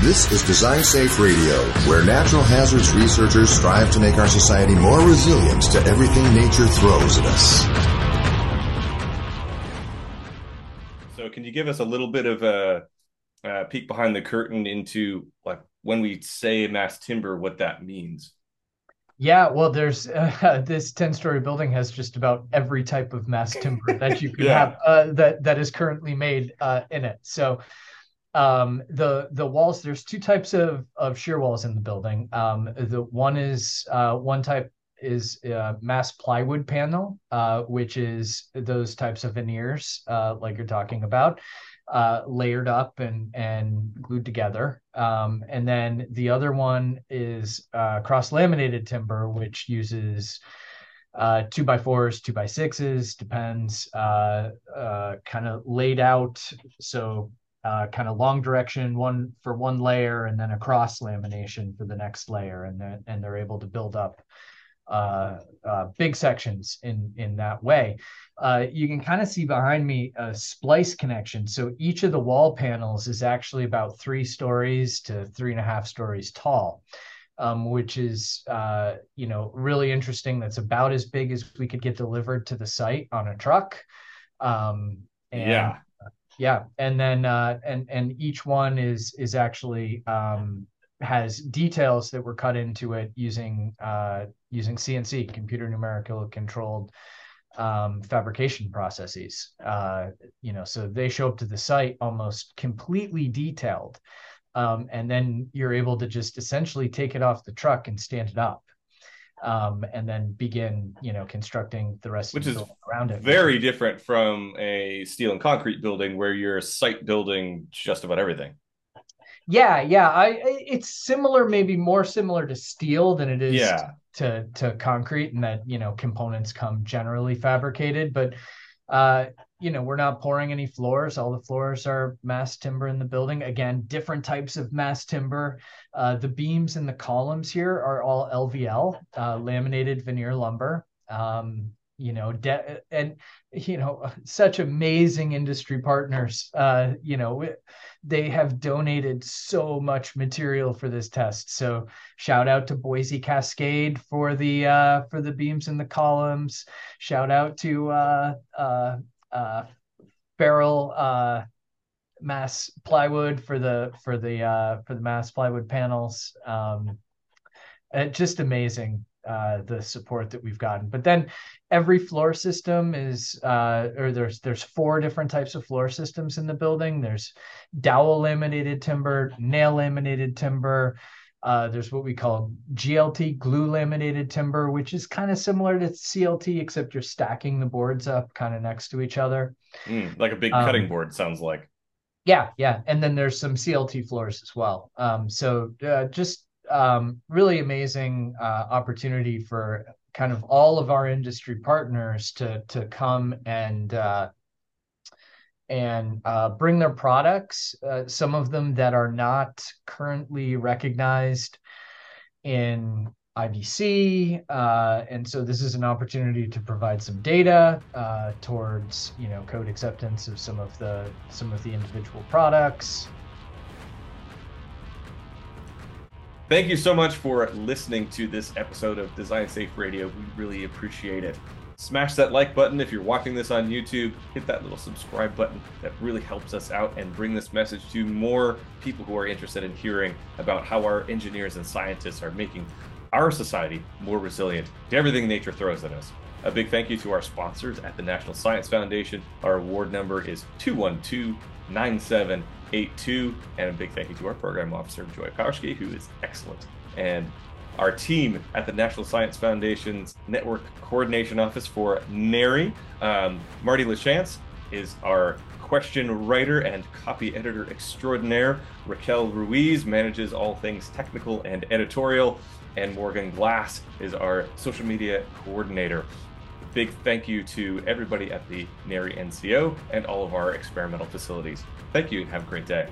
This is Design Safe Radio, where natural hazards researchers strive to make our society more resilient to everything nature throws at us. So can you give us a little bit of a peek behind the curtain into, like, when we say mass timber, what that means? Yeah, well, there's this 10-story building has just about every type of mass timber that you could have that is currently made in it. So the walls, there's two types of shear walls in the building. One type is mass plywood panel, which is those types of veneers like you're talking about, layered up and glued together. And then the other one is cross laminated timber, which uses 2x4s, 2x6s, depends, kind of laid out. So kind of long direction, one for one layer, and then a cross lamination for the next layer. And they're able to build up big sections in that way. You can kind of see behind me a splice connection. So each of the wall panels is actually about 3 stories to 3.5 stories tall, which is, really interesting. That's about as big as we could get delivered to the site on a truck. And then each one is actually, has details that were cut into it using CNC, computer numerical controlled fabrication processes. So they show up to the site almost completely detailed. And then you're able to just essentially take it off the truck and stand it up. And then begin, constructing the rest of the building around it. Very different from a steel and concrete building where you're site building just about everything. Yeah. It's similar, maybe more similar to steel than it is to concrete, and that, components come generally fabricated, but, we're not pouring any floors. All the floors are mass timber in the building. Again, different types of mass timber. The beams and the columns here are all LVL, laminated veneer lumber. Such amazing industry partners. They have donated so much material for this test. So shout out to Boise Cascade for the beams and the columns. Shout out to barrel mass plywood for the mass plywood panels. Just amazing. The support that we've gotten. But then every floor system is, there's 4 different types of floor systems in the building. There's dowel laminated timber, nail laminated timber. There's what we call GLT, glue laminated timber, which is kind of similar to CLT, except you're stacking the boards up kind of next to each other. Like a big cutting board, sounds like. Yeah. And then there's some CLT floors as well. Really amazing opportunity for kind of all of our industry partners to come and bring their products, some of them that are not currently recognized in IBC. And so this is an opportunity to provide some data towards, code acceptance of some of the individual products. Thank you so much for listening to this episode of Design Safe Radio. We really appreciate it. Smash that like button if you're watching this on YouTube. Hit that little subscribe button. That really helps us out and bring this message to more people who are interested in hearing about how our engineers and scientists are making our society more resilient to everything nature throws at us. A big thank you to our sponsors at the National Science Foundation. Our award number is 2129782, and a big thank you to our program officer, Joy Kowalski, who is excellent, and our team at the National Science Foundation's Network Coordination Office for NERI. Marty Lachance is our question writer and copy editor extraordinaire. Raquel Ruiz manages all things technical and editorial, and Morgan Glass is our social media coordinator. Big thank you to everybody at the NERI NCO and all of our experimental facilities. Thank you and have a great day.